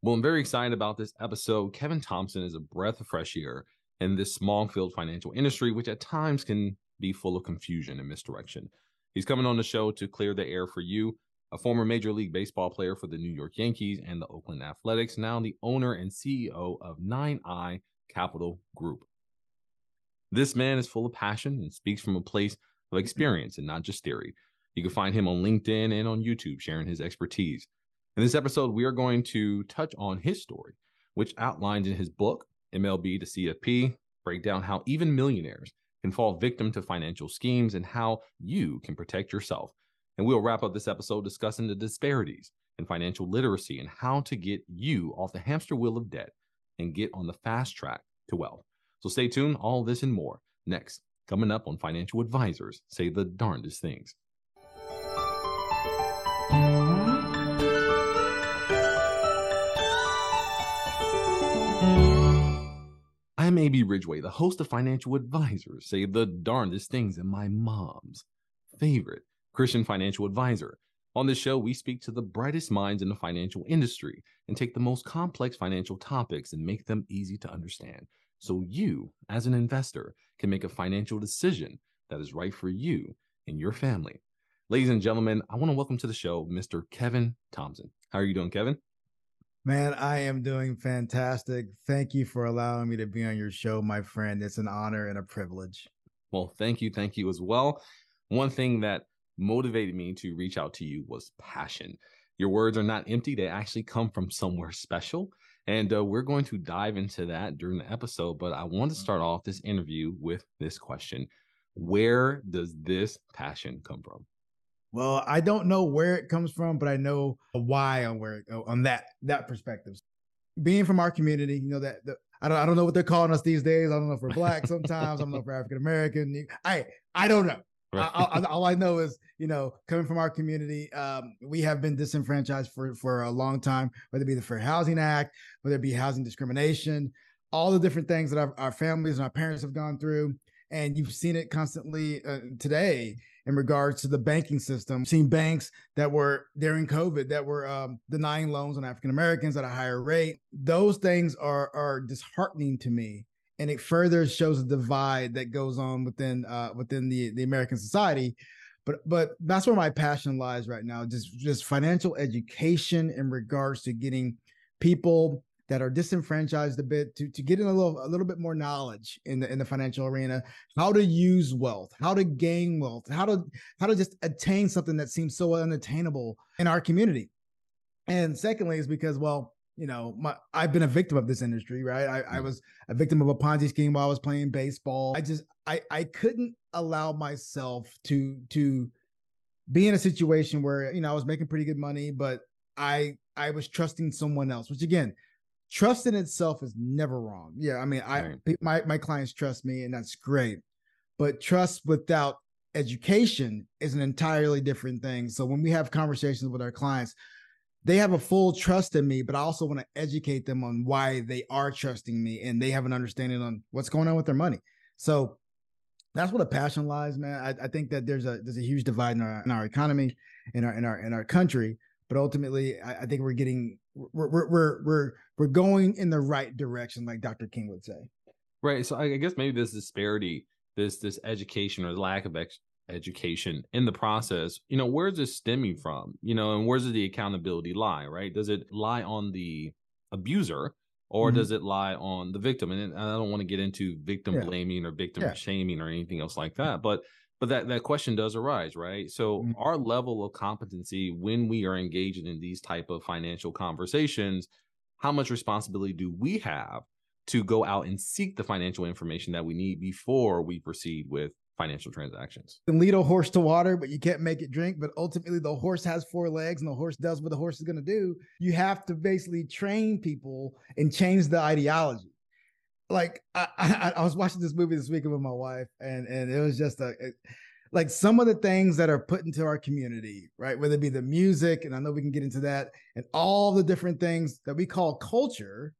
Well, I'm very excited about this episode. Kevin Thompson is a breath of fresh air in this small field financial industry, which at times can be full of confusion and misdirection. He's coming on the show to clear the air for you, a former Major League Baseball player for the New York Yankees and the Oakland Athletics, now the owner and CEO of 9i Capital Group. This man is full of passion and speaks from a place of experience and not just theory. You can find him on LinkedIn and on YouTube sharing his expertise. In this episode, we are going to touch on his story, which outlined in his book, MLB to CFP, break down how even millionaires can fall victim to financial schemes and how you can protect yourself. And we'll wrap up this episode discussing the disparities in financial literacy and how to get you off the hamster wheel of debt and get on the fast track to wealth. So stay tuned, all this and more next, coming up on Financial Advisors Say the Darndest Things. I'm A.B. Ridgway, the host of Financial Advisors Say the Darndest Things, and my mom's favorite Christian financial advisor. On this show, we speak to the brightest minds in the financial industry and take the most complex financial topics and make them easy to understand, so you, as an investor, can make a financial decision that is right for you and your family. Ladies and gentlemen, I want to welcome to the show Mr. Kevin Thompson. How are you doing, Kevin? Man, I am doing fantastic. Thank you for allowing me to be on your show, my friend. It's an honor and a privilege. Well, thank you. Thank you as well. One thing that motivated me to reach out to you was passion. Your words are not empty. They actually come from somewhere special. And we're going to dive into that during the episode. But I want to start off this interview with this question. Where does this passion come from? Well, I don't know where it comes from, but I know why on where it, on that perspective. Being from our community, you know that I don't know what they're calling us these days. I don't know if we're Black sometimes. I don't know if we're African American. I don't know. Right. All I know is, you know, coming from our community, we have been disenfranchised for a long time. Whether it be the Fair Housing Act, whether it be housing discrimination, all the different things that our families and our parents have gone through, and you've seen it constantly today. In regards to the banking system, we've seen banks that were during COVID that were denying loans on African Americans at a higher rate. Those things are disheartening to me, and it further shows a divide that goes on within the American society. But that's where my passion lies right now, just financial education in regards to getting people that are disenfranchised a bit to get in a little bit more knowledge in the financial arena, how to use wealth, how to gain wealth, how to just attain something that seems so unattainable in our community. And secondly, is because, well, you know, I've been a victim of this industry, right? I was a victim of a Ponzi scheme while I was playing baseball. I couldn't allow myself to be in a situation where, you know, I was making pretty good money, but I was trusting someone else, which again, trust in itself is never wrong. Yeah, I mean, my clients trust me, and that's great. But trust without education is an entirely different thing. So when we have conversations with our clients, they have a full trust in me, but I also want to educate them on why they are trusting me, and they have an understanding on what's going on with their money. So that's what a passion lies, man. I think that there's a huge divide in our economy, in our country. But ultimately, I think we're going in the right direction, like Dr. King would say. Right. So I guess maybe this disparity, this education or lack of education in the process, you know, where's this stemming from? You know, and where's the accountability lie? Right? Does it lie on the abuser, or does it lie on the victim? And I don't want to get into victim blaming or victim shaming or anything else like that, but that question does arise, right? So our level of competency when we are engaging in these type of financial conversations, how much responsibility do we have to go out and seek the financial information that we need before we proceed with financial transactions? You can lead a horse to water, but you can't make it drink. But ultimately, the horse has four legs and the horse does what the horse is going to do. You have to basically train people and change the ideology. Like I was watching this movie this weekend with my wife, and it was just like some of the things that are put into our community, right? Whether it be the music, and I know we can get into that, and all the different things that we call culture.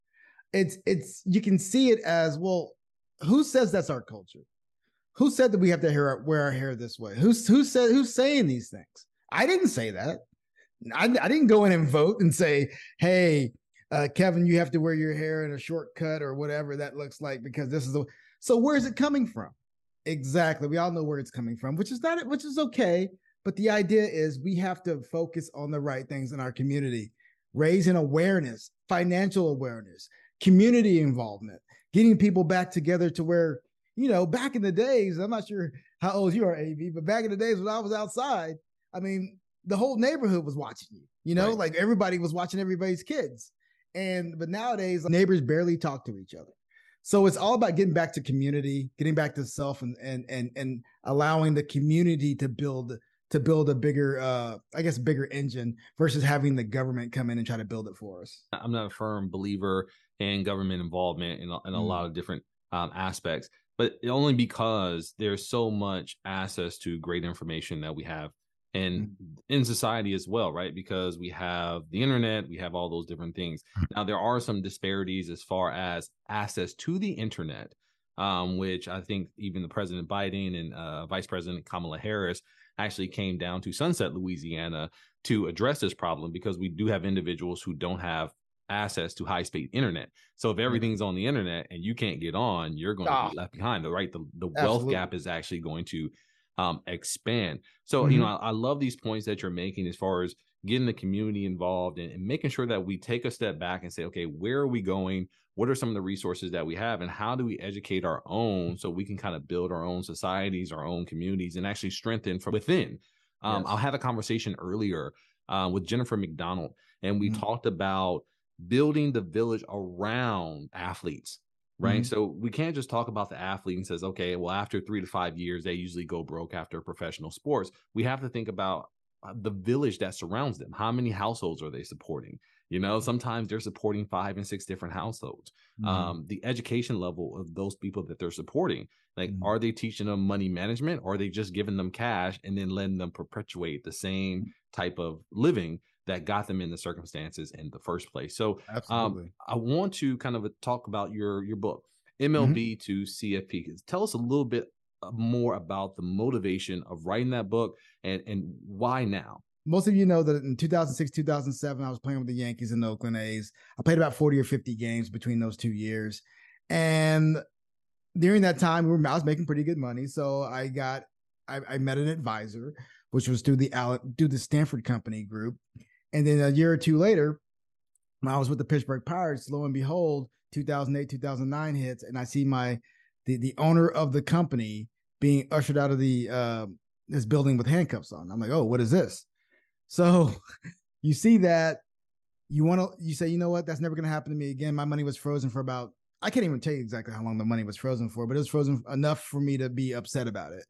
It's you can see it as, well, who says that's our culture? Who said that we have to wear our hair this way? Who's saying these things? I didn't say that. I didn't go in and vote and say, hey, Kevin, you have to wear your hair in a shortcut or whatever that looks like because this is the. So where is it coming from? Exactly. We all know where it's coming from, which is okay. But the idea is we have to focus on the right things in our community, raising awareness, financial awareness, community involvement, getting people back together to where, you know, back in the days, I'm not sure how old you are, AV, but back in the days when I was outside, I mean, the whole neighborhood was watching you, you know, right. Like everybody was watching everybody's kids. But nowadays, neighbors barely talk to each other. So it's all about getting back to community, getting back to self, and allowing the community to build a bigger, I guess, bigger engine versus having the government come in and try to build it for us. I'm not a firm believer in government involvement in a lot of different aspects, but only because there's so much access to great information that we have and in society as well, right? Because we have the internet, we have all those different things. Now, there are some disparities as far as access to the internet, which I think even the President Biden and Vice President Kamala Harris actually came down to Sunset, Louisiana to address this problem, because we do have individuals who don't have access to high-speed internet. So if everything's on the internet and you can't get on, you're going to be left behind, right? The wealth gap is actually going to expand. So, you know, I love these points that you're making as far as getting the community involved and making sure that we take a step back and say, okay, where are we going? What are some of the resources that we have, and how do we educate our own so we can kind of build our own societies, our own communities, and actually strengthen from within? Yes. I had a conversation earlier with Jennifer McDonald, and we talked about building the village around athletes. Right. So we can't just talk about the athlete and says, okay, well, after 3 to 5 years, they usually go broke after professional sports. We have to think about the village that surrounds them. How many households are they supporting? You know, sometimes they're supporting 5 and 6 different households. The education level of those people that they're supporting, like, are they teaching them money management, or are they just giving them cash and then letting them perpetuate the same type of living that got them in the circumstances in the first place? So I want to kind of talk about your book, MLB to CFP. Tell us a little bit more about the motivation of writing that book and why now. Most of you know that in 2006, 2007, I was playing with the Yankees and the Oakland A's. I played about 40 or 50 games between those 2 years. And during that time, I was making pretty good money. So I met an advisor, which was through the Stanford Company Group. And then a year or two later, when I was with the Pittsburgh Pirates, lo and behold, 2008, 2009 hits, and I see the owner of the company being ushered out of this building with handcuffs on. I'm like, oh, what is this? So you see that, you say, you know what, that's never going to happen to me again. My money was frozen for about, I can't even tell you exactly how long the money was frozen for, but it was frozen enough for me to be upset about it.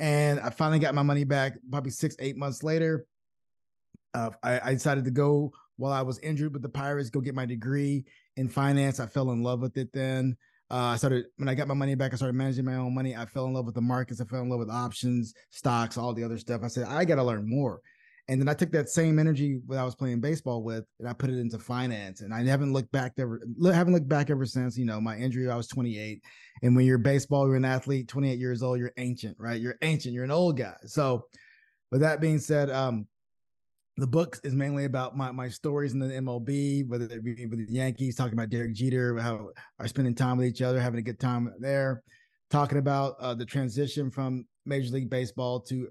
And I finally got my money back probably 6-8 months later. I decided to go, while I was injured with the Pirates, go get my degree in finance. I fell in love with it then. When I got my money back, I started managing my own money. I fell in love with the markets. I fell in love with options, stocks, all the other stuff. I said, I got to learn more. And then I took that same energy that I was playing baseball with, and I put it into finance. And I haven't looked back ever since. You know, my injury, I was 28. And when you're baseball, you're an athlete, 28 years old, you're ancient, right? You're ancient. You're an old guy. So with that being said, the book is mainly about my stories in the MLB, whether it be with the Yankees, talking about Derek Jeter, how are spending time with each other, having a good time there, talking about the transition from Major League Baseball to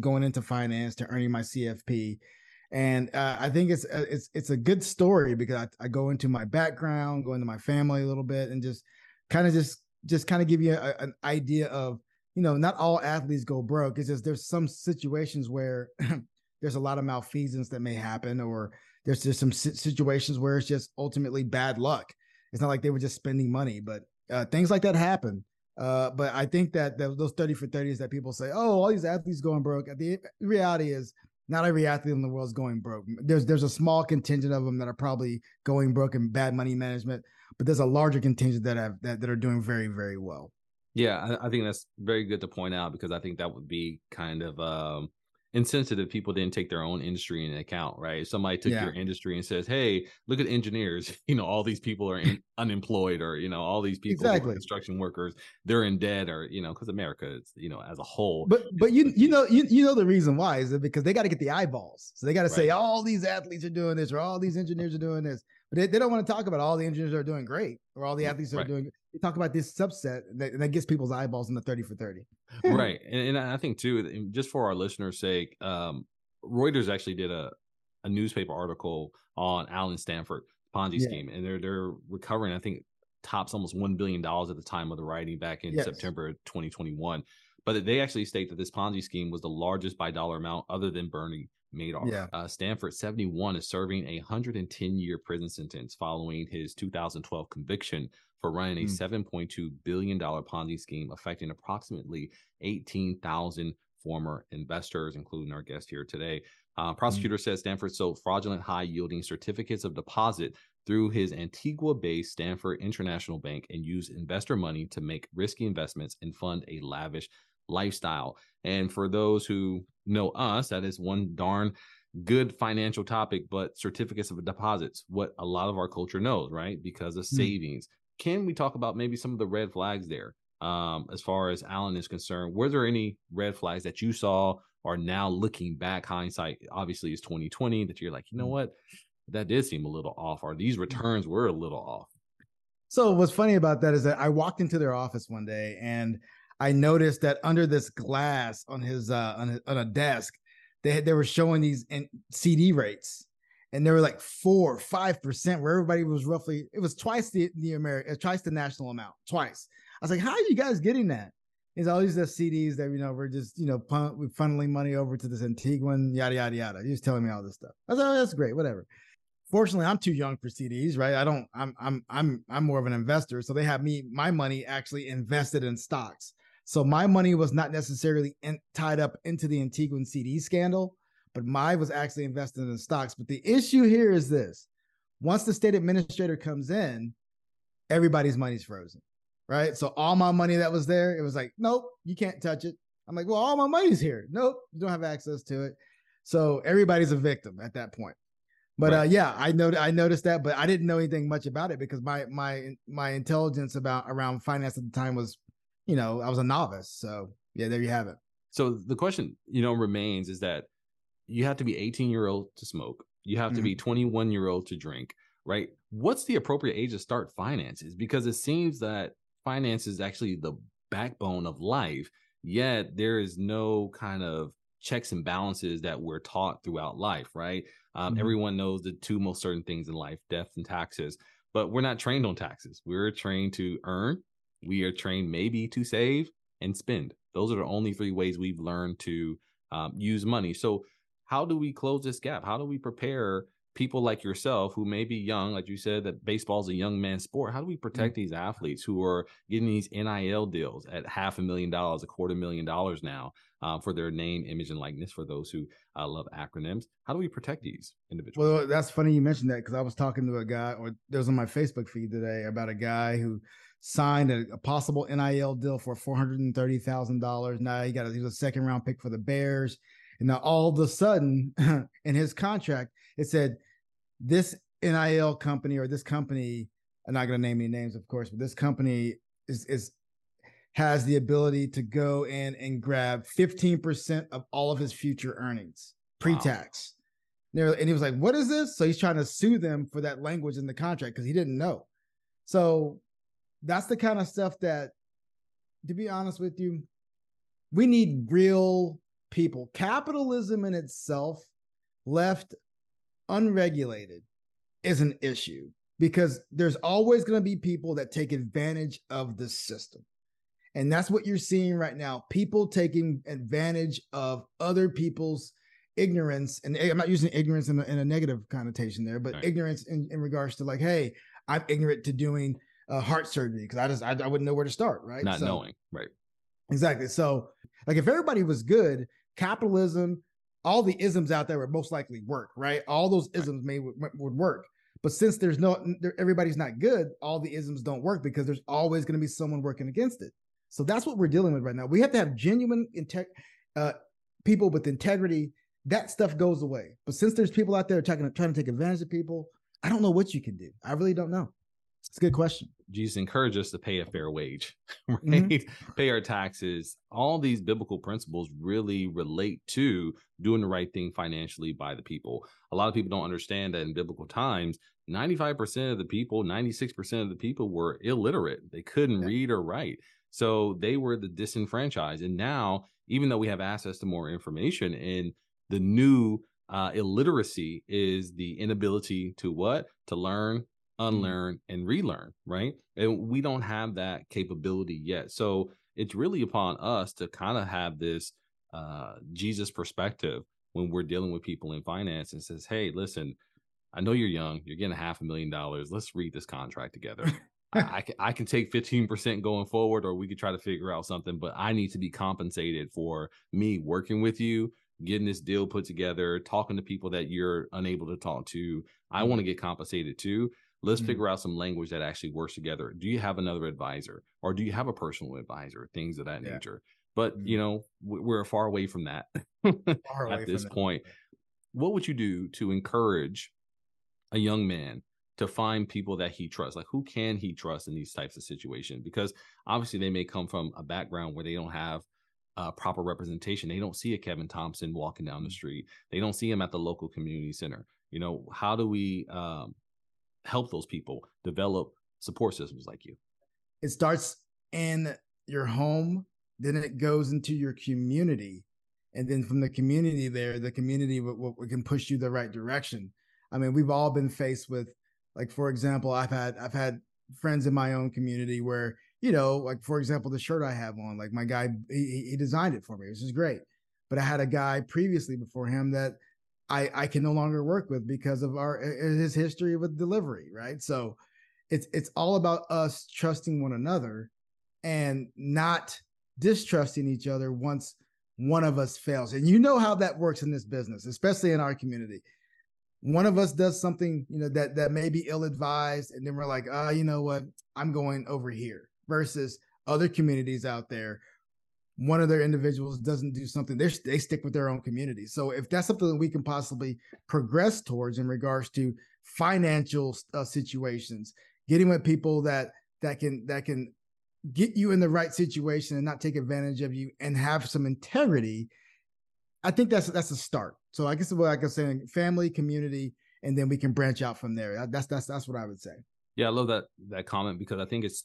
going into finance, to earning my CFP. And I think it's a good story, because I go into my background, go into my family a little bit, and just kind of give you an idea of, you know, not all athletes go broke. It's just there's some situations where there's a lot of malfeasance that may happen, or there's just some situations where it's just ultimately bad luck. It's not like they were just spending money, but things like that happen. But I think that those 30 for 30s that people say, oh, all these athletes going broke. The reality is not every athlete in the world is going broke. There's a small contingent of them that are probably going broke in bad money management, but there's a larger contingent that are doing very, very well. Yeah, I think that's very good to point out, because I think that would be kind of insensitive people didn't take their own industry into account, right? If somebody took your industry and says, hey, look at engineers, you know, all these people are unemployed, or, you know, all these people are construction workers, they're in debt, or, you know, because America is, you know, as a whole. But you know the reason why is that because they got to get the eyeballs. So they got to say all these athletes are doing this, or all these engineers are doing this. But they don't want to talk about all the engineers are doing great, or all the athletes are doing. They talk about this subset that gets people's eyeballs in the 30 for 30. Right. And I think too, just for our listeners' sake, Reuters actually did a newspaper article on Allen Stanford Ponzi scheme, and they're recovering, I think, tops almost $1 billion at the time of the writing back in September 2021. But they actually state that this Ponzi scheme was the largest by dollar amount other than Bernie Madoff. Yeah. Stanford 71 is serving a 110-year prison sentence following his 2012 conviction for running a $7.2 billion Ponzi scheme affecting approximately 18,000 former investors, including our guest here today. Prosecutor says Stanford sold fraudulent high-yielding certificates of deposit through his Antigua-based Stanford International Bank and used investor money to make risky investments and fund a lavish lifestyle. And for those who know us, that is one darn good financial topic, but certificates of deposits, what a lot of our culture knows, right? Because of savings. Can we talk about maybe some of the red flags there? As far as Allen is concerned, were there any red flags that you saw, or now looking back, hindsight obviously is 2020, that you're like, you know what, that did seem a little off, or these returns were a little off? So what's funny about that is that I walked into their office one day and I noticed that under this glass on his on a desk, they were showing these CD rates, and they were like 4 or 5%, where everybody was roughly, it was twice twice the national amount, twice. I was like, how are you guys getting that? It's all these CDs that, you know, we're just, you know, we're funneling money over to this Antiguan, yada yada yada. He was telling me all this stuff. I was like, oh, that's great, whatever. Fortunately, I'm too young for CDs, right? I'm more of an investor, so they have my money actually invested in stocks. So my money was not necessarily tied up into the Antiguan CD scandal, but mine was actually invested in stocks. But the issue here is this: once the state administrator comes in, everybody's money's frozen, right? So all my money that was there, it was like, nope, you can't touch it. I'm like, well, all my money's here. Nope, you don't have access to it. So everybody's a victim at that point. But I noticed that, but I didn't know anything much about it because my intelligence around finance at the time was, you know, I was a novice. So yeah, there you have it. So the question, you know, remains is that you have to be 18-year-old to smoke. You have to be 21-year-old to drink, right? What's the appropriate age to start finances? Because it seems that finance is actually the backbone of life, yet there is no kind of checks and balances that we're taught throughout life, right? Everyone knows the two most certain things in life, death and taxes, but we're not trained on taxes. We're trained to earn. We are trained maybe to save and spend. Those are the only three ways we've learned to use money. So how do we close this gap? How do we prepare people like yourself who may be young, like you said, that baseball is a young man's sport? How do we protect these athletes who are getting these NIL deals at $500,000, $250,000 now for their name, image, and likeness, for those who love acronyms? How do we protect these individuals? Well, that's funny you mentioned that, because I was talking to a guy, or there was on my Facebook feed today, about a guy who signed a possible NIL deal for $430,000. Now he was a second round pick for the Bears. And now all of a sudden in his contract, it said, this NIL company, or this company, I'm not going to name any names, of course, but this company has the ability to go in and grab 15% of all of his future earnings, pre-tax. Wow. And he was like, what is this? So he's trying to sue them for that language in the contract because he didn't know. So that's the kind of stuff that, to be honest with you, we need real people. Capitalism in itself, left unregulated, is an issue because there's always going to be people that take advantage of the system. And that's what you're seeing right now. People taking advantage of other people's ignorance. And I'm not using ignorance in a negative connotation there, but ignorance in regards to like, hey, I'm ignorant to doing heart surgery because I wouldn't know where to start. Right. Not knowing. Right. Exactly. So like if everybody was good, capitalism, all the isms out there would most likely work, right? All those isms would work. But since everybody's not good, all the isms don't work because there's always going to be someone working against it. So that's what we're dealing with right now. We have to have genuine people with integrity, that stuff goes away. But since there's people out there trying to take advantage of people, I don't know what you can do. I really don't know. It's a good question. Jesus encouraged us to pay a fair wage, right? Mm-hmm. Pay our taxes. All these biblical principles really relate to doing the right thing financially by the people. A lot of people don't understand that in biblical times, 95% of the people, 96% of the people were illiterate. They couldn't read or write. So they were the disenfranchised. And now, even though we have access to more information, and the new illiteracy is the inability to what? To learn, unlearn, and relearn, right? And we don't have that capability yet. So it's really upon us to kind of have this Jesus perspective when we're dealing with people in finance and says, hey, listen, I know you're young, you're getting $500,000. Let's read this contract together. I can take 15% going forward, or we could try to figure out something, but I need to be compensated for me working with you, getting this deal put together, talking to people that you're unable to talk to. I want to get compensated too. Let's figure out some language that actually works together. Do you have another advisor, or do you have a personal advisor? Things of that nature. But, you know, we're far away from that at this point. What would you do to encourage a young man to find people that he trusts? Like, who can he trust in these types of situations? Because obviously they may come from a background where they don't have proper representation. They don't see a Kevin Thompson walking down the street. They don't see him at the local community center. You know, how do we help those people develop support systems like you? It starts in your home, then it goes into your community. And then from the community there, the community can push you the right direction. I mean, we've all been faced with, like, for example, I've had friends in my own community where, you know, like, for example, the shirt I have on, like, my guy, he designed it for me, which is great. But I had a guy previously before him that I can no longer work with because of his history with delivery, right? So it's all about us trusting one another and not distrusting each other once one of us fails. And you know how that works in this business, especially in our community. One of us does something, you know, that may be ill-advised, and then we're like, oh, you know what, I'm going over here. Versus other communities out there, one of their individuals doesn't do something, they stick with their own community. So if that's something that we can possibly progress towards in regards to financial situations, getting with people that can get you in the right situation and not take advantage of you and have some integrity, I think that's a start. So I guess what I was saying, family, community, and then we can branch out from there. That's what I would say. Yeah, I love that comment, because I think it's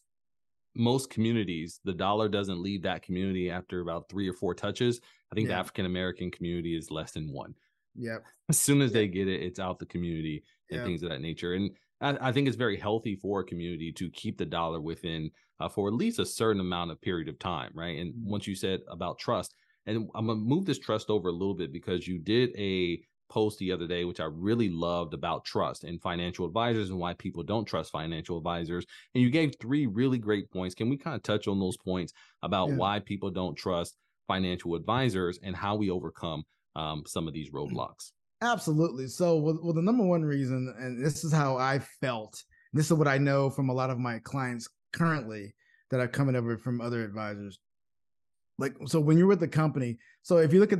most communities, the dollar doesn't leave that community after about 3 or 4 touches. I think the African-American community is less than one. Yeah. As soon as they get it, it's out the community and things of that nature. And I think it's very healthy for a community to keep the dollar within for at least a certain amount of period of time, right? And once you said about trust, and I'm going to move this trust over a little bit, because you did a post the other day, which I really loved, about trust and financial advisors and why people don't trust financial advisors. And you gave 3 really great points. Can we kind of touch on those points about why people don't trust financial advisors and how we overcome some of these roadblocks? Absolutely. So, well, the number one reason, and this is how I felt, this is what I know from a lot of my clients currently that are coming over from other advisors. Like, so when you're with the company, so if you look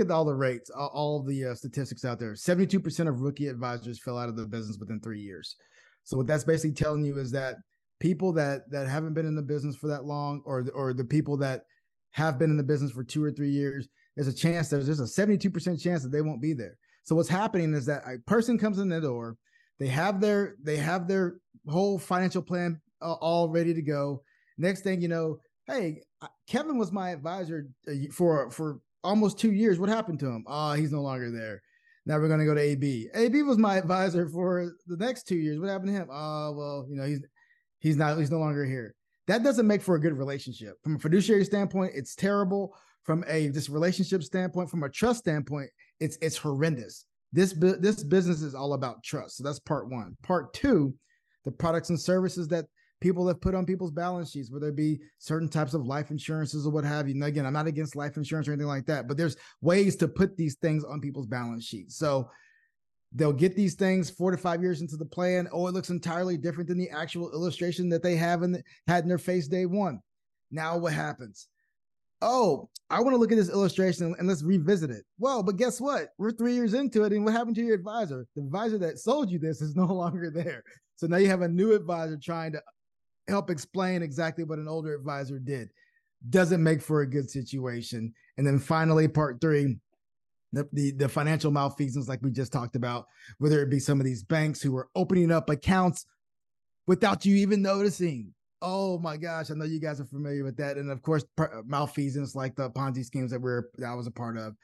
at all the rates, all the statistics out there, 72% of rookie advisors fell out of the business within 3 years. So what that's basically telling you is that people that haven't been in the business for that long, or the people that have been in the business for 2 or 3 years, there's a 72% chance that they won't be there. So what's happening is that a person comes in the door, they have their whole financial plan all ready to go. Next thing you know, hey, Kevin was my advisor for almost 2 years. What happened to him? Oh, he's no longer there. Now we're going to go to AB. AB was my advisor for the next 2 years. What happened to him? Oh, well, you know, he's no longer here. That doesn't make for a good relationship. From a fiduciary standpoint, it's terrible. From a just relationship standpoint, from a trust standpoint, it's horrendous. This business is all about trust. So that's part one. Part two, the products and services that people have put on people's balance sheets, whether it be certain types of life insurances or what have you. And again, I'm not against life insurance or anything like that, but there's ways to put these things on people's balance sheets. So they'll get these things 4 to 5 years into the plan. Oh, it looks entirely different than the actual illustration that they had in their face day one. Now what happens? oh, I want to look at this illustration and let's revisit it. Well, but guess what? We're 3 years into it. And what happened to your advisor? The advisor that sold you this is no longer there. So now you have a new advisor trying to help explain exactly what an older advisor did. Doesn't make for a good situation. And then finally, part three, the financial malfeasance, like we just talked about, whether it be some of these banks who are opening up accounts without you even noticing. Oh my gosh, I know you guys are familiar with that. And of course, malfeasance like the Ponzi schemes that I was a part of.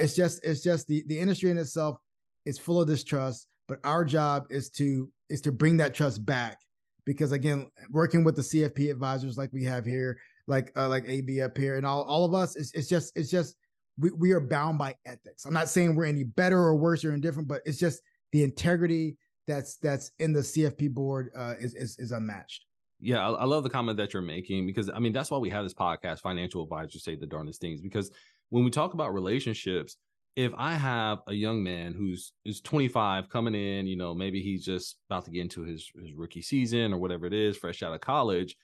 It's just the industry in itself is full of distrust, but our job is to bring that trust back. Because again, working with the CFP advisors like we have here, like AB up here, and all of us, it's just we are bound by ethics. I'm not saying we're any better or worse or indifferent, but it's just the integrity that's in the CFP board is unmatched. Yeah, I love the comment that you're making, because I mean, that's why we have this podcast, Financial Advisors Say the Darndest Things, because when we talk about relationships, if I have a young man who's 25 coming in, you know, maybe he's just about to get into his rookie season or whatever it is, fresh out of college,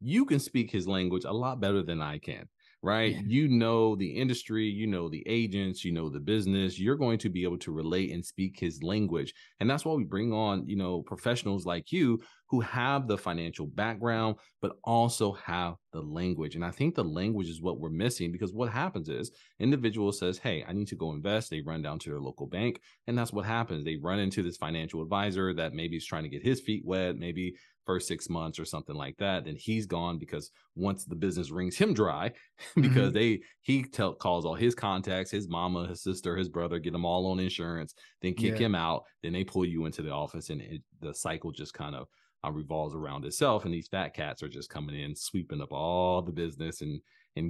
you can speak his language a lot better than I can, right? Yeah. You know the industry, you know the agents, you know the business, you're going to be able to relate and speak his language. And that's why we bring on, you know, professionals like you who have the financial background, but also have the language. And I think the language is what we're missing, because what happens is individual says, hey, I need to go invest. They run down to their local bank. And that's what happens. They run into this financial advisor that maybe is trying to get his feet wet, maybe first 6 months or something like that. Then he's gone, because once the business wrings him dry, because he calls all his contacts, his mama, his sister, his brother, get them all on insurance, then kick him out. Then they pull you into the office, and the cycle just kind of revolves around itself. And these fat cats are just coming in, sweeping up all the business and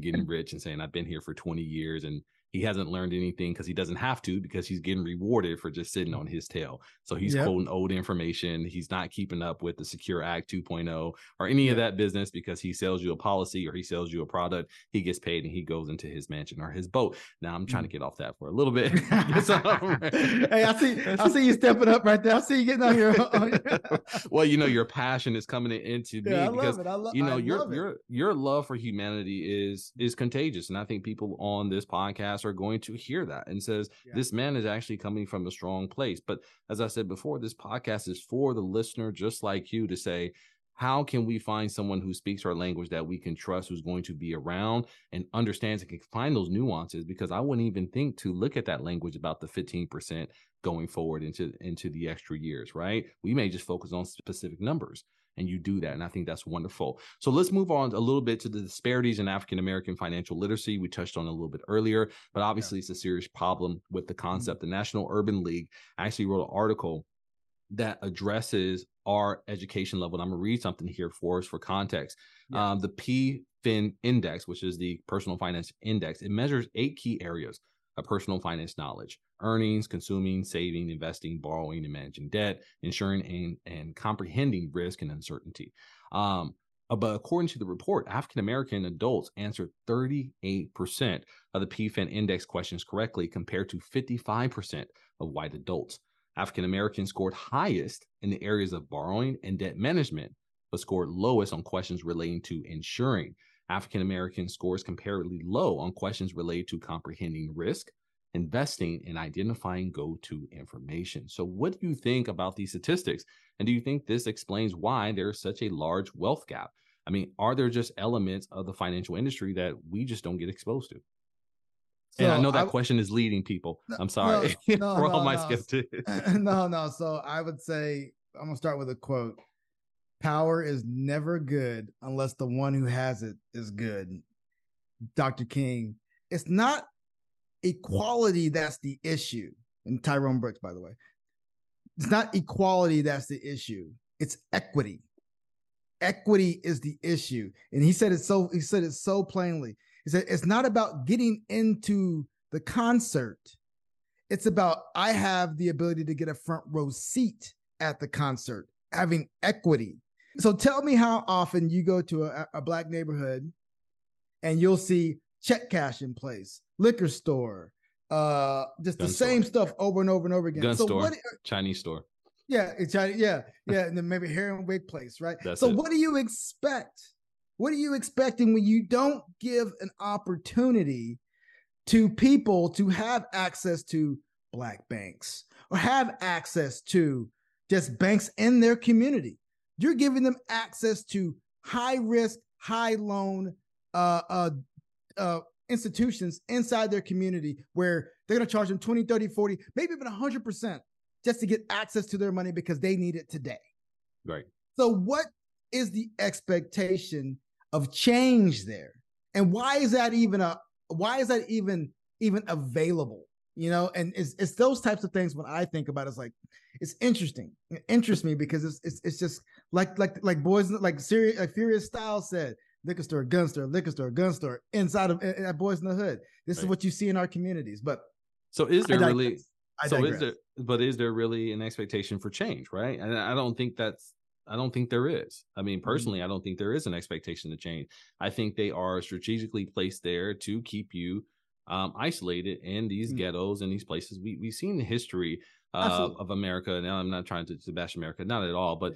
getting rich and saying, I've been here for 20 years and he hasn't learned anything, because he doesn't have to, because he's getting rewarded for just sitting on his tail. So he's quoting old information. He's not keeping up with the Secure Act 2.0 or any of that business, because he sells you a policy or he sells you a product. He gets paid and he goes into his mansion or his boat. Now I'm trying to get off that for a little bit. Hey, I see you stepping up right there. I see you getting out here. Well, you know, your passion is coming into me, because your love for humanity is contagious. And I think people on this podcast are going to hear that and says, this man is actually coming from a strong place. But as I said before, this podcast is for the listener, just like you, to say, how can we find someone who speaks our language that we can trust, who's going to be around and understands and can find those nuances? Because I wouldn't even think to look at that language about the 15% going forward into the extra years, right? We may just focus on specific numbers. And you do that. And I think that's wonderful. So let's move on a little bit to the disparities in African-American financial literacy. We touched on a little bit earlier, but obviously it's a serious problem with the concept. The National Urban League actually wrote an article that addresses our education level. And I'm going to read something here for us for context. The PFIN Index, which is the Personal Finance Index, it measures 8 key areas of personal finance knowledge: earnings, consuming, saving, investing, borrowing, and managing debt, ensuring and comprehending risk and uncertainty. But according to the report, African-American adults answered 38% of the PFIN Index questions correctly, compared to 55% of white adults. African-Americans scored highest in the areas of borrowing and debt management, but scored lowest on questions relating to insuring. African-American scores comparatively low on questions related to comprehending risk, investing, and identifying go-to information. So what do you think about these statistics? And do you think this explains why there's such a large wealth gap? I mean, are there just elements of the financial industry that we just don't get exposed to? So, and I know that question is leading people. I'm sorry. So I would say, I'm going to start with a quote. Power is never good unless the one who has it is good. Dr. King. It's not equality that's the issue. And Tyrone Brooks, by the way. It's not equality that's the issue. It's equity. Equity is the issue. And he said it so plainly. He said, it's not about getting into the concert. It's about, I have the ability to get a front row seat at the concert, having equity. So tell me how often you go to a Black neighborhood and you'll see check cash in place, liquor store, just gun the store. Same stuff over and over and over again. Gun so store, Chinese store. Yeah, Chinese, and then maybe Heron Wig place, right? That's what do you expect? What are you expecting when you don't give an opportunity to people to have access to Black banks or have access to just banks in their community? You're giving them access to high risk, high loan institutions inside their community where they're going to charge them 20, 30, 40, maybe even 100% just to get access to their money because they need it today. Right. So what is the expectation of change there? And why is that even even available? You know, and it's those types of things when I think about it, it's like, it's interesting. It interests me because it's just like boys, like Furious Styles said, liquor store, gun store, liquor store, gun store, inside of at Boys in the Hood. This is what you see in our communities. But so is there really, is there really an expectation for change? Right. And I don't think there is. I mean, personally, I don't think there is an expectation to change. I think they are strategically placed there to keep you isolated in these ghettos and these places. We've seen the history of America. Now, I'm not trying to bash America, not at all, but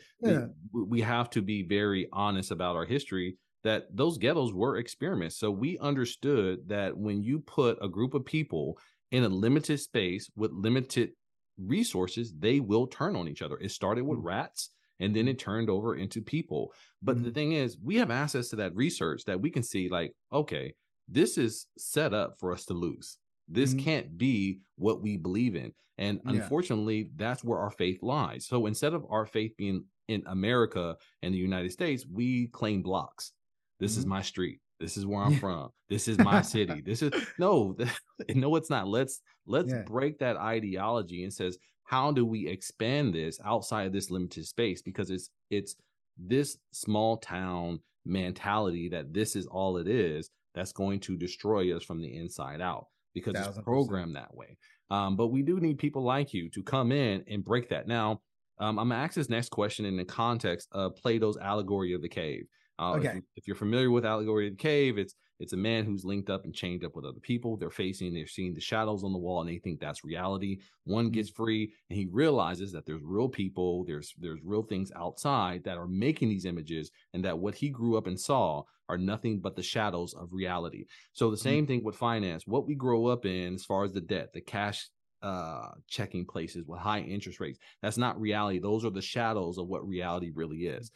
we have to be very honest about our history that those ghettos were experiments. So we understood that when you put a group of people in a limited space with limited resources, they will turn on each other. It started with rats, and then it turned over into people. But the thing is, we have access to that research that we can see like, okay, this is set up for us to lose. This can't be what we believe in. And unfortunately, that's where our faith lies. So instead of our faith being in America and the United States, we claim blocks. This is my street. This is where I'm from. This is my city. This is no, it's not. Let's break that ideology and says, how do we expand this outside of this limited space? Because it's this small town mentality that this is all it is that's going to destroy us from the inside out because it's programmed that way. But we do need people like you to come in and break that. Now, I'm going to ask this next question in the context of Plato's Allegory of the Cave. If you're familiar with Allegory of the Cave, it's a man who's linked up and chained up with other people. They're seeing the shadows on the wall, and they think that's reality. One gets free, and he realizes that there's real people, there's real things outside that are making these images, and that what he grew up and saw are nothing but the shadows of reality. So the same thing with finance. What we grow up in as far as the debt, the cash checking places with high interest rates, that's not reality. Those are the shadows of what reality really is.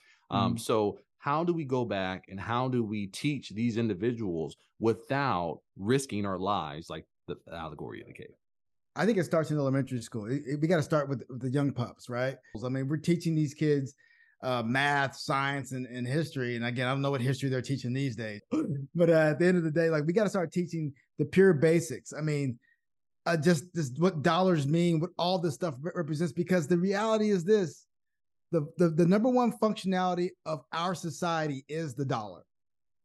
So how do we go back and how do we teach these individuals without risking our lives like the Allegory of the Cave? I think it starts in elementary school. We got to start with the young pups, right? I mean, we're teaching these kids math, science, and history. And again, I don't know what history they're teaching these days. But at the end of the day, like we got to start teaching the pure basics. I mean, just what dollars mean, what all this stuff represents, because the reality is this. The number one functionality of our society is the dollar,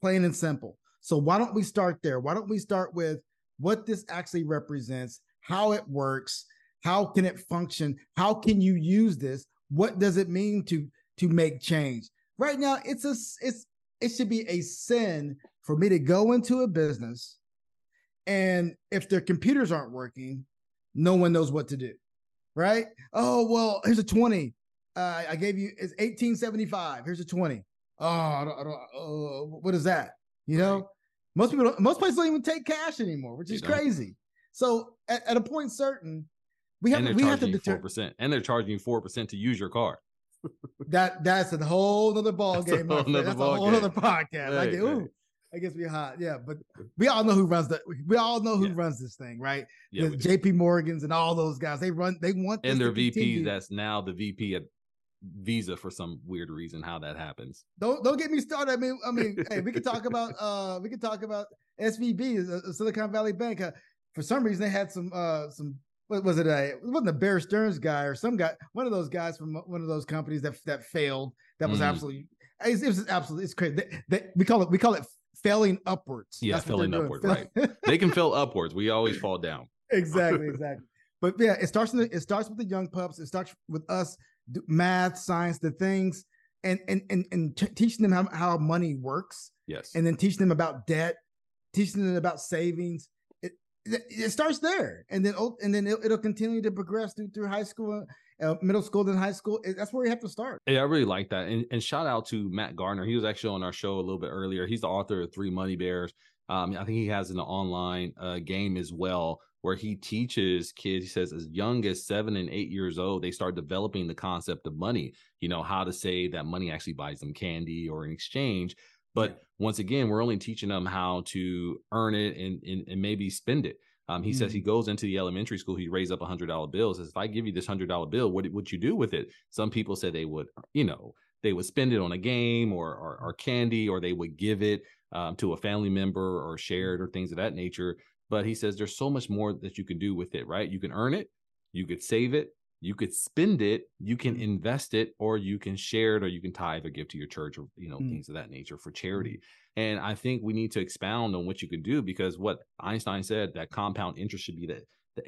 plain and simple. So why don't we start there? Why don't we start with what this actually represents, how it works, how can it function, how can you use this, what does it mean to make change? Right now, it should be a sin for me to go into a business, and if their computers aren't working, no one knows what to do, right? Oh, well, here's a 20. I gave you, it's 1875. Here's a 20. Oh, what is that? You know, most people, most places don't even take cash anymore, which is crazy. So at a point certain, we have to deter 4%, and they're charging you 4% to use your card. That's a whole other ball game. That's a whole other podcast. Right, I guess we hot. Yeah. But we all know who runs runs this thing, right? Yeah, the JP Morgans and all those guys, they want this. And their VP that's now the VP at Visa for some weird reason, how that happens. Don't get me started. I mean, hey, we could talk about SVB, Silicon Valley Bank. For some reason, they had some. What was it? It wasn't a Bear Stearns guy or some guy, one of those guys from one of those companies that failed. That was absolutely. It was absolutely. It's crazy. We call it failing upwards. Yeah, failing upward. Right. They can fail upwards. We always fall down. Exactly. But yeah, it starts with the young pups. It starts with us. Math, science, the things, and teaching them how money works. Yes. And then teaching them about debt, teaching them about savings. It starts there, and then it'll continue to progress through high school middle school than high school. That's where you have to start. Yeah, I really like that. And shout out to Matt Gardner. He was actually on our show a little bit earlier. He's the author of 3 Money Bears. I think he has an online game as well, where he teaches kids, he says, as young as 7 and 8 years old, they start developing the concept of money, you know, how to save, that money actually buys them candy or in exchange. But once again, we're only teaching them how to earn it and maybe spend it. He says he goes into the elementary school, he raised up $100 bills. Says, if I give you this $100 bill, what would you do with it? Some people said they would, you know, they would spend it on a game or candy, or they would give it to a family member or shared or things of that nature. But he says there's so much more that you can do with it, right? You can earn it, you could save it, you could spend it, you can invest it, or you can share it, or you can tithe or give to your church, or you know, things of that nature for charity. And I think we need to expound on what you can do, because what Einstein said, that compound interest should be the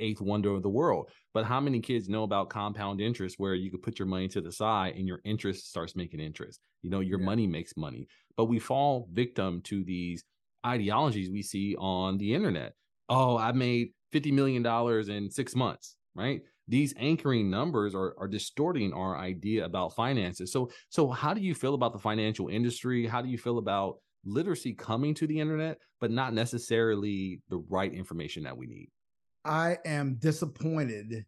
eighth wonder of the world. But how many kids know about compound interest, where you could put your money to the side and your interest starts making interest? You know, your money makes money. But we fall victim to these ideologies we see on the internet. Oh, I made $50 million in 6 months, right? These anchoring numbers are distorting our idea about finances. So how do you feel about the financial industry? How do you feel about literacy coming to the internet, but not necessarily the right information that we need? I am disappointed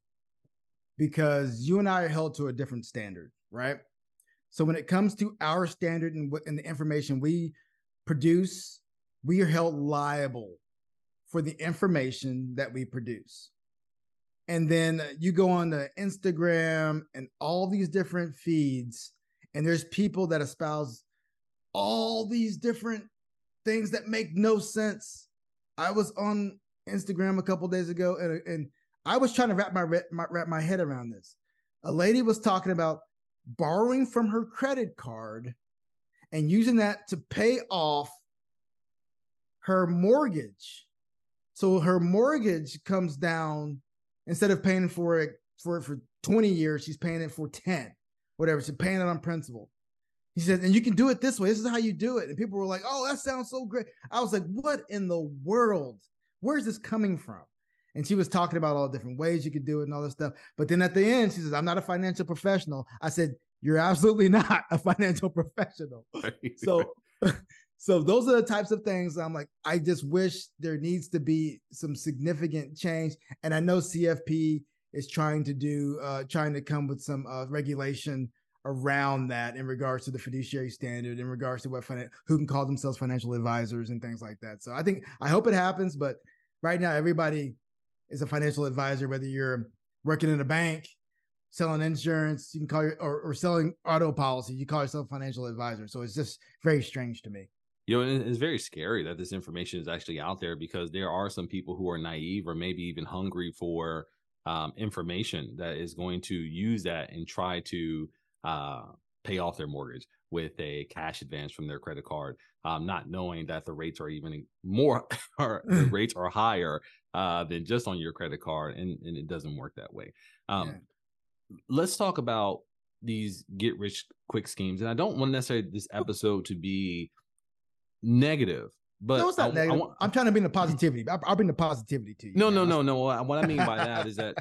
because you and I are held to a different standard, right? So when it comes to our standard and the information we produce, we are held liable for the information that we produce. And then you go on to Instagram and all these different feeds, and there's people that espouse all these different things that make no sense. I was on Instagram a couple of days ago, and I was trying to wrap my head around this. A lady was talking about borrowing from her credit card and using that to pay off her mortgage. So her mortgage comes down, instead of paying for it for 20 years, she's paying it for 10, whatever. She's paying it on principal. He says, and you can do it this way. This is how you do it. And people were like, oh, that sounds so great. I was like, what in the world? Where's this coming from? And she was talking about all the different ways you could do it and all this stuff. But then at the end, she says, I'm not a financial professional. I said, you're absolutely not a financial professional. So those are the types of things I'm like, I just wish there needs to be some significant change. And I know CFP is trying to come with some regulation around that in regards to the fiduciary standard, in regards to what who can call themselves financial advisors and things like that. So I hope it happens, but right now everybody is a financial advisor, whether you're working in a bank, selling insurance, you can call or selling auto policy, you call yourself a financial advisor. So it's just very strange to me. You know, it's very scary that this information is actually out there, because there are some people who are naive or maybe even hungry for information that is going to use that and try to pay off their mortgage with a cash advance from their credit card, not knowing that the rates are even more, or the rates are higher than just on your credit card. And it doesn't work that way. Let's talk about these get rich quick schemes. And I don't want necessarily this episode to be negative, but no, it's not negative. I'm trying to bring the positivity. I'll bring the positivity to you. No. What I mean by that is that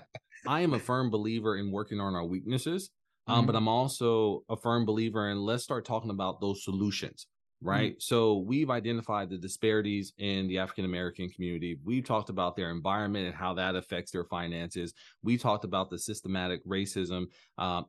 I am a firm believer in working on our weaknesses, but I'm also a firm believer in let's start talking about those solutions, right? So we've identified the disparities in the African-American community. We've talked about their environment and how that affects their finances. We talked about the systematic racism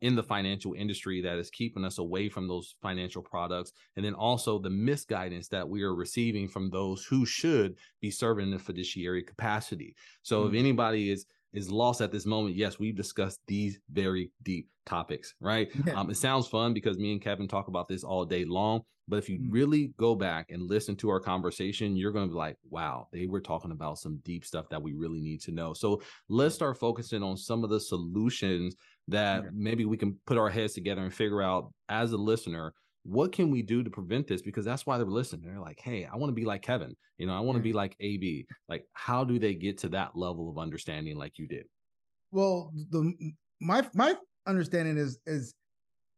in the financial industry that is keeping us away from those financial products. And then also the misguidance that we are receiving from those who should be serving in the fiduciary capacity. So if anybody is lost at this moment, yes, we've discussed these very deep topics, right? It sounds fun because me and Kevin talk about this all day long, but if you really go back and listen to our conversation, you're going to be like, wow, they were talking about some deep stuff that we really need to know. So let's start focusing on some of the solutions that maybe we can put our heads together and figure out as a listener, what can we do to prevent this? Because that's why they're listening. They're like, hey, I want to be like Kevin. You know, I want to be like AB. Like, how do they get to that level of understanding like you did? Well, my understanding is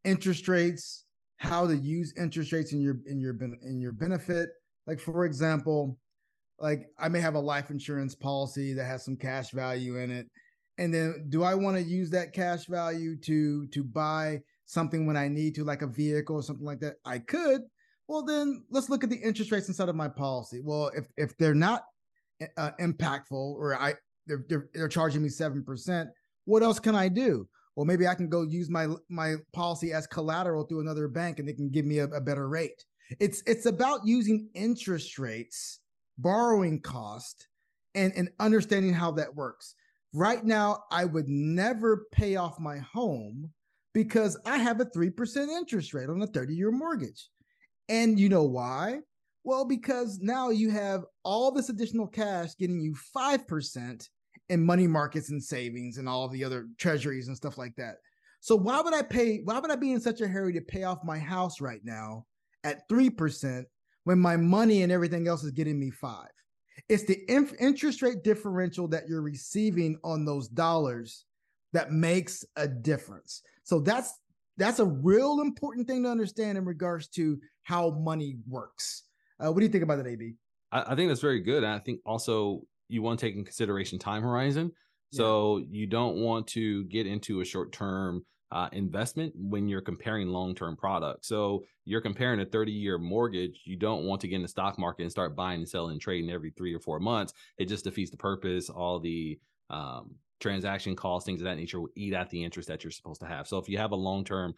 interest rates, how to use interest rates in your benefit. Like, for example, like I may have a life insurance policy that has some cash value in it. And then do I want to use that cash value to buy something when I need to, like a vehicle or something like that? I could. Well, then let's look at the interest rates inside of my policy. Well, if they're not impactful, or they're charging me 7%, what else can I do? Well, maybe I can go use my policy as collateral through another bank, and they can give me a better rate. It's about using interest rates, borrowing cost, and understanding how that works. Right now, I would never pay off my home because I have a 3% interest rate on a 30-year mortgage. And you know why? Well, because now you have all this additional cash getting you 5% in money markets and savings and all the other treasuries and stuff like that. So why would I be in such a hurry to pay off my house right now at 3% when my money and everything else is getting me 5%? It's the interest rate differential that you're receiving on those dollars that makes a difference. So that's a real important thing to understand in regards to how money works. What do you think about that, AB? I think that's very good. And I think also you want to take in consideration time horizon. So you don't want to get into a short-term investment when you're comparing long-term products. So you're comparing a 30-year mortgage. You don't want to get in the stock market and start buying and selling and trading every 3 or 4 months. It just defeats the purpose. All the transaction costs, things of that nature will eat at the interest that you're supposed to have. So if you have a long-term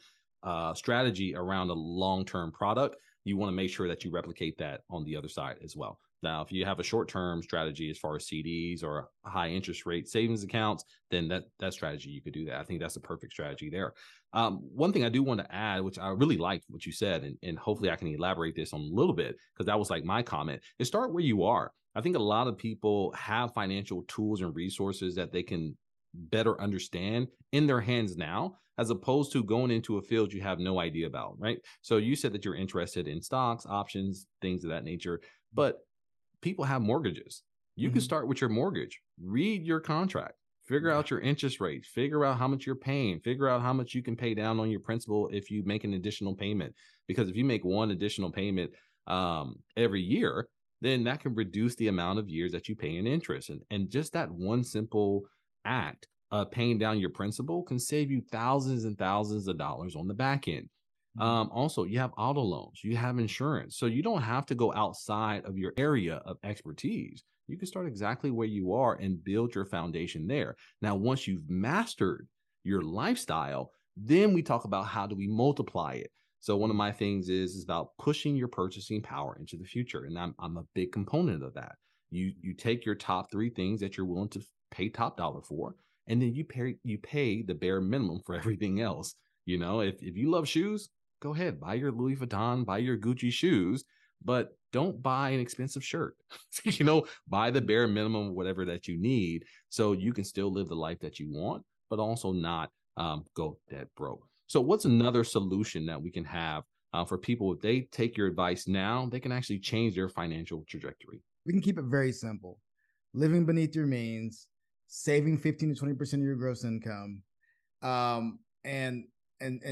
strategy around a long-term product, you want to make sure that you replicate that on the other side as well. Now, if you have a short-term strategy as far as CDs or high interest rate savings accounts, then that strategy, you could do that. I think that's a perfect strategy there. One thing I do want to add, which I really liked what you said, and hopefully I can elaborate this on a little bit, because that was like my comment, is start where you are. I think a lot of people have financial tools and resources that they can better understand in their hands now, as opposed to going into a field you have no idea about, right? So you said that you're interested in stocks, options, things of that nature, but people have mortgages. You can start with your mortgage, read your contract, figure out your interest rate, figure out how much you're paying, figure out how much you can pay down on your principal if you make an additional payment. Because if you make one additional payment every year, then that can reduce the amount of years that you pay in interest. And just that one simple act of paying down your principal can save you thousands and thousands of dollars on the back end. Also, you have auto loans, you have insurance, so you don't have to go outside of your area of expertise. You can start exactly where you are and build your foundation there. Now, once you've mastered your lifestyle, then we talk about how do we multiply it. So one of my things is about pushing your purchasing power into the future. And I'm a big component of that. You take your top 3 things that you're willing to pay top dollar for, and then you pay the bare minimum for everything else. You know, if you love shoes, go ahead, buy your Louis Vuitton, buy your Gucci shoes, but don't buy an expensive shirt. You know, buy the bare minimum, whatever that you need, so you can still live the life that you want, but also not go dead broke. So what's another solution that we can have for people? If they take your advice now, they can actually change their financial trajectory. We can keep it very simple. Living beneath your means, saving 15 to 20% of your gross income, and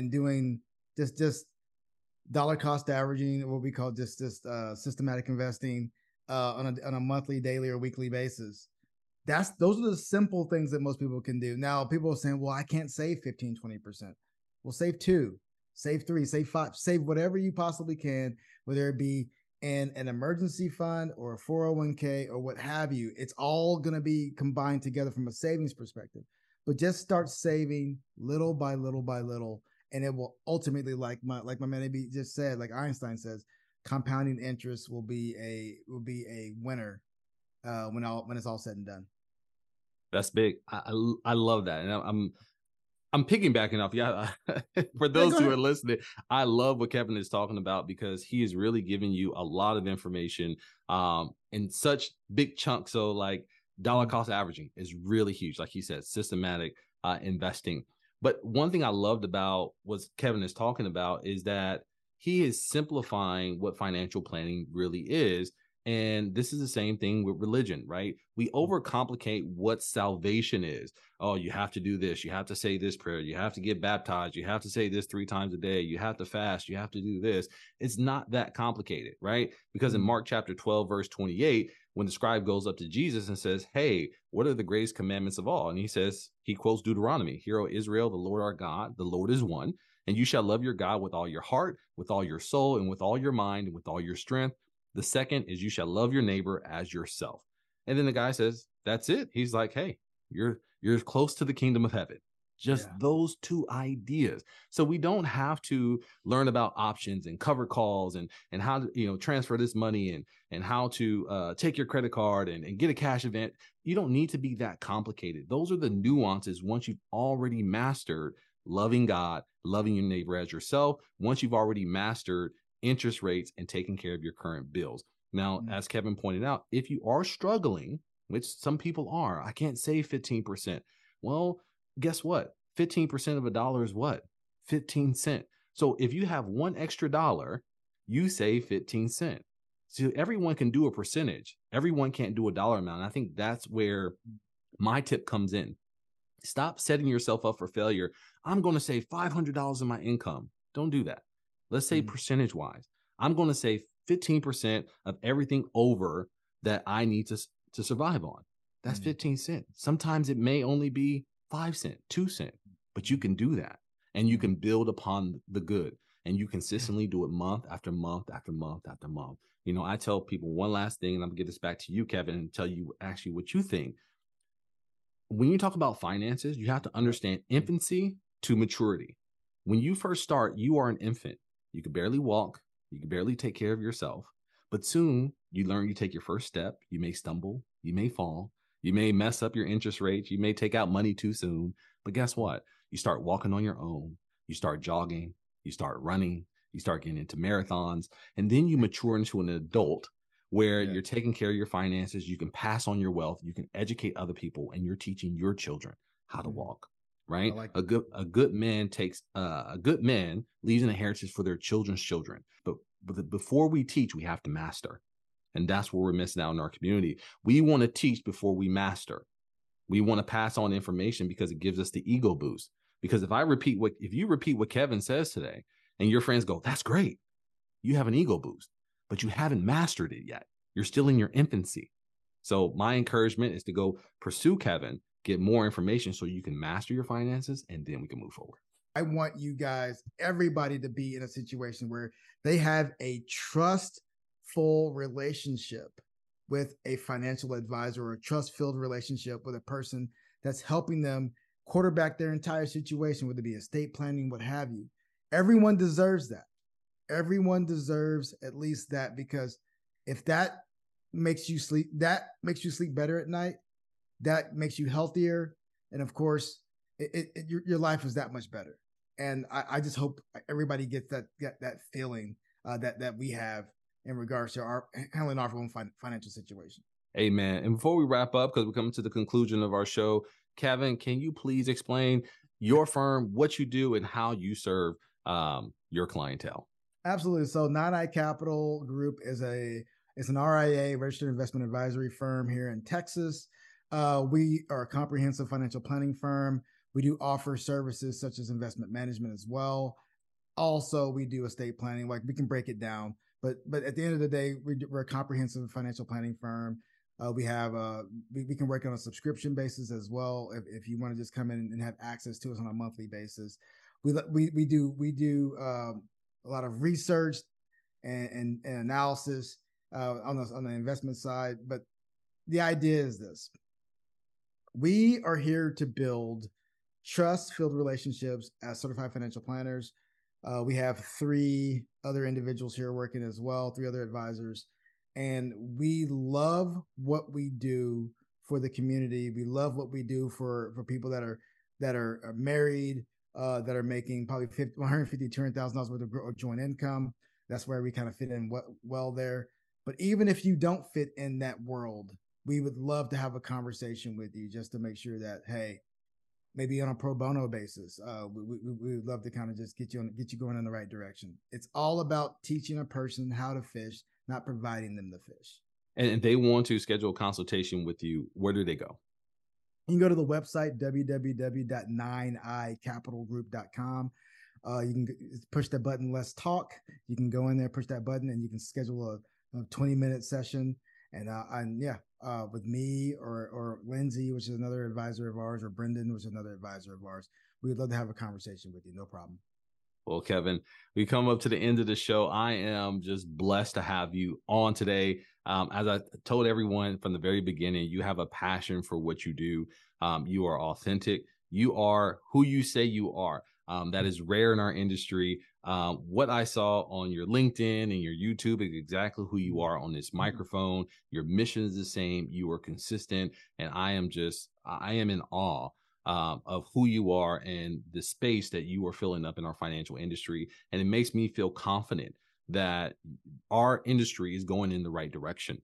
doing just dollar cost averaging, what we call just systematic investing on a monthly, daily, or weekly basis. Those are the simple things that most people can do. Now, people are saying, well, I can't save 15, 20%. Well, save 2, save 3, save 5, save whatever you possibly can, whether it be in an emergency fund or a 401k or what have you. It's all going to be combined together from a savings perspective. But just start saving little by little by little, and it will ultimately, like my man AB just said, like Einstein says, compounding interest will be a winner when it's all said and done. That's big. I love that, and I'm piggybacking off. Yeah, for those who are listening, I love what Kevin is talking about, because he is really giving you a lot of information in such big chunks. So like, dollar cost averaging is really huge. Like he said, systematic investing. But one thing I loved about what Kevin is talking about is that he is simplifying what financial planning really is. And this is the same thing with religion, right? We overcomplicate what salvation is. Oh, you have to do this. You have to say this prayer. You have to get baptized. You have to say this 3 times a day. You have to fast. You have to do this. It's not that complicated, right? Because in Mark chapter 12, verse 28, when the scribe goes up to Jesus and says, hey, what are the greatest commandments of all? And he says, he quotes Deuteronomy, hear, O Israel, the Lord our God, the Lord is one, and you shall love your God with all your heart, with all your soul, and with all your mind, and with all your strength. The second is you shall love your neighbor as yourself. And then the guy says, that's it. He's like, hey, you're close to the kingdom of heaven. Just those 2 ideas. So we don't have to learn about options and cover calls and how to, you know, transfer this money and how to take your credit card and get a cash event. You don't need to be that complicated. Those are the nuances once you've already mastered loving God, loving your neighbor as yourself, once you've already mastered interest rates and taking care of your current bills. Now, as Kevin pointed out, if you are struggling, which some people are, I can't save 15%. Well, guess what? 15% of a dollar is what? 15 cents. So if you have $1 extra, you save 15 cents. So everyone can do a percentage. Everyone can't do a dollar amount. And I think that's where my tip comes in. Stop setting yourself up for failure. I'm going to save $500 of my income. Don't do that. Let's say percentage wise, I'm going to save 15% of everything over that I need to survive on. That's 15 cents. Sometimes it may only be 5 cents, 2 cents, but you can do that and you can build upon the good and you consistently do it month after month after month after month. You know, I tell people one last thing and I'm gonna give this back to you, Kevin, and tell you actually what you think. When you talk about finances, you have to understand infancy to maturity. When you first start, you are an infant. You can barely walk. You can barely take care of yourself. But soon you learn, you take your first step. You may stumble. You may fall. You may mess up your interest rates. You may take out money too soon. But guess what? You start walking on your own. You start jogging. You start running. You start getting into marathons. And then you mature into an adult where you're taking care of your finances. You can pass on your wealth. You can educate other people. And you're teaching your children how to walk. Right? Like a good man leaves an inheritance for their children's children. But before we teach, we have to master. And that's where we're missing out in our community. We want to teach before we master. We want to pass on information because it gives us the ego boost. Because if you repeat what Kevin says today and your friends go, that's great. You have an ego boost, but you haven't mastered it yet. You're still in your infancy. So my encouragement is to go pursue Kevin, get more information so you can master your finances, and then we can move forward. I want you guys, everybody, to be in a situation where they have a trustful relationship with a financial advisor or a trust-filled relationship with a person that's helping them quarterback their entire situation, whether it be estate planning, what have you. Everyone deserves that. Everyone deserves at least that, because if that makes you sleep better at night, that makes you healthier. And of course, your life is that much better. And I just hope everybody gets that feeling that we have in regards to handling our own financial situation. Amen. And before we wrap up, because we're coming to the conclusion of our show, Kevin, can you please explain your firm, what you do, and how you serve your clientele? Absolutely. So 9i Capital Group is an RIA, registered investment advisory firm here in Texas. We are a comprehensive financial planning firm. We do offer services such as investment management as well. Also, we do estate planning. Like, we can break it down, but at the end of the day, we're a comprehensive financial planning firm. We can work on a subscription basis as well. If you want to just come in and have access to us on a monthly basis, we do a lot of research and analysis on the investment side, but the idea is this. We are here to build trust-filled relationships as certified financial planners. We have 3 other individuals here working as well, 3 other advisors. And we love what we do for the community. We love what we do for people that are married, that are making probably $150,000, $200,000 worth of joint income. That's where we kind of fit in well there. But even if you don't fit in that world, we would love to have a conversation with you just to make sure that, hey, maybe on a pro bono basis, we would love to kind of just get you going in the right direction. It's all about teaching a person how to fish, not providing them the fish. and they want to schedule a consultation with you, where do they go? You can go to the website, www.9icapitalgroup.com. You can push that button, let's talk. You can go in there, push that button, and you can schedule a 20-minute session. And with me or Lindsay, which is another advisor of ours, or Brendan, which is another advisor of ours, we'd love to have a conversation with you. No problem. Well, Kevin, we come up to the end of the show. I am just blessed to have you on today. As I told everyone from the very beginning, you have a passion for what you do. You are authentic. You are who you say you are. That is rare in our industry. What I saw on your LinkedIn and your YouTube is exactly who you are on this microphone. Your mission is the same. You are consistent. And I am in awe of who you are and the space that you are filling up in our financial industry. And it makes me feel confident that our industry is going in the right direction,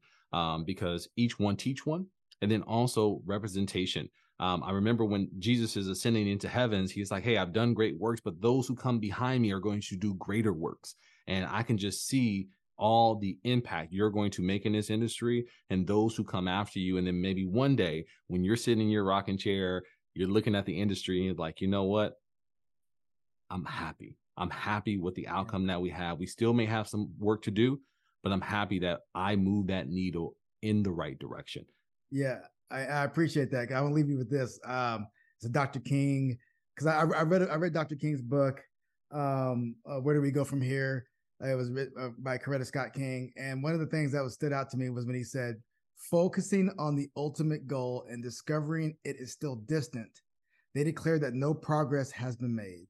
because each one teach one, and then also representation. I remember when Jesus is ascending into heavens, he's like, hey, I've done great works, but those who come behind me are going to do greater works. And I can just see all the impact you're going to make in this industry and those who come after you. And then maybe one day when you're sitting in your rocking chair, you're looking at the industry and you're like, you know what? I'm happy with the outcome that we have. We still may have some work to do, but I'm happy that I moved that needle in the right direction. Yeah. I appreciate that. I want to leave you with this. So Dr. King, because I read Dr. King's book, Where Do We Go From Here? It was written by Coretta Scott King. And one of the things that stood out to me was when he said, focusing on the ultimate goal and discovering it is still distant, they declare that no progress has been made.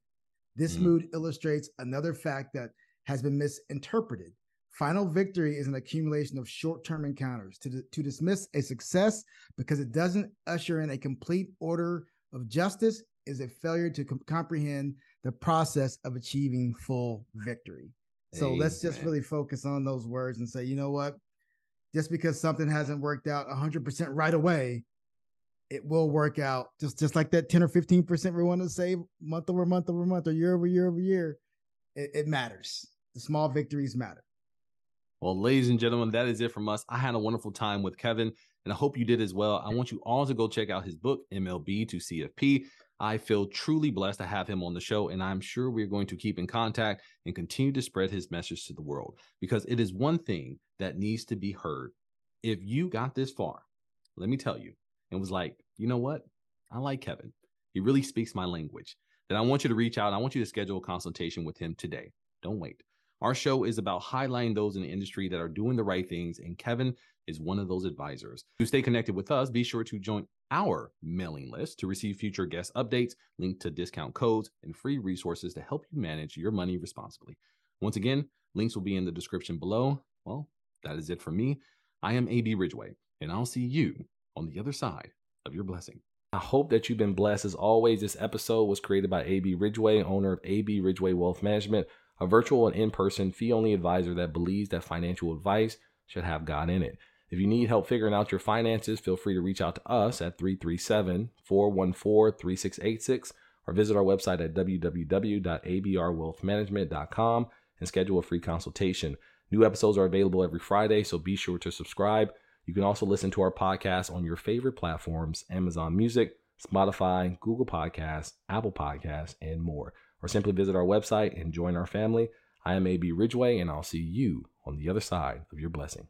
This mood illustrates another fact that has been misinterpreted. Final victory is an accumulation of short-term encounters. To dismiss a success because it doesn't usher in a complete order of justice is a failure to comprehend the process of achieving full victory. So let's just really focus on those words and say, you know what? Just because something hasn't worked out 100% right away, it will work out. Just like that 10 or 15% we want to save month over month over month or year over year over year, it matters. The small victories matter. Well, ladies and gentlemen, that is it from us. I had a wonderful time with Kevin, and I hope you did as well. I want you all to go check out his book, MLB to CFP. I feel truly blessed to have him on the show, and I'm sure we're going to keep in contact and continue to spread his message to the world, because it is one thing that needs to be heard. If you got this far, let me tell you, and was like, you know what? I like Kevin. He really speaks my language. Then I want you to reach out. I want you to schedule a consultation with him today. Don't wait. Our show is about highlighting those in the industry that are doing the right things, and Kevin is one of those advisors. To stay connected with us, be sure to join our mailing list to receive future guest updates, linked to discount codes, and free resources to help you manage your money responsibly. Once again, links will be in the description below. Well, that is it for me. I am AB Ridgeway, and I'll see you on the other side of your blessing. I hope that you've been blessed. As always, this episode was created by AB Ridgeway, owner of AB Ridgeway Wealth Management, a virtual and in-person fee-only advisor that believes that financial advice should have God in it. If you need help figuring out your finances, feel free to reach out to us at 337-414-3686 or visit our website at www.abrwealthmanagement.com and schedule a free consultation. New episodes are available every Friday, so be sure to subscribe. You can also listen to our podcast on your favorite platforms, Amazon Music, Spotify, Google Podcasts, Apple Podcasts, and more. Or simply visit our website and join our family. I am AB Ridgeway, and I'll see you on the other side of your blessing.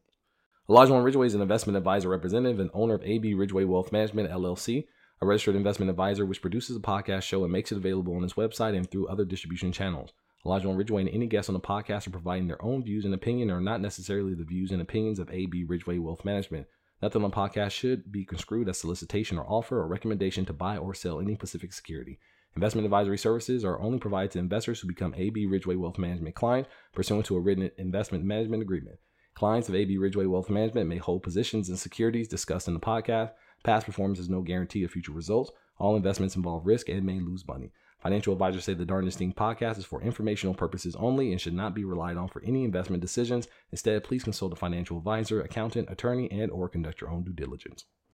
Olajuwon Ridgeway is an investment advisor representative and owner of AB Ridgeway Wealth Management, LLC, a registered investment advisor which produces a podcast show and makes it available on its website and through other distribution channels. Olajuwon Ridgeway and any guests on the podcast are providing their own views and opinion and are not necessarily the views and opinions of AB Ridgeway Wealth Management. Nothing on the podcast should be construed as solicitation or offer or recommendation to buy or sell any specific security. Investment advisory services are only provided to investors who become AB Ridgeway Wealth Management clients pursuant to a written investment management agreement. Clients of AB Ridgeway Wealth Management may hold positions in securities discussed in the podcast. Past performance is no guarantee of future results. All investments involve risk and may lose money. Financial advisors say the Darnest Thing podcast is for informational purposes only and should not be relied on for any investment decisions. Instead, please consult a financial advisor, accountant, attorney, and/or conduct your own due diligence.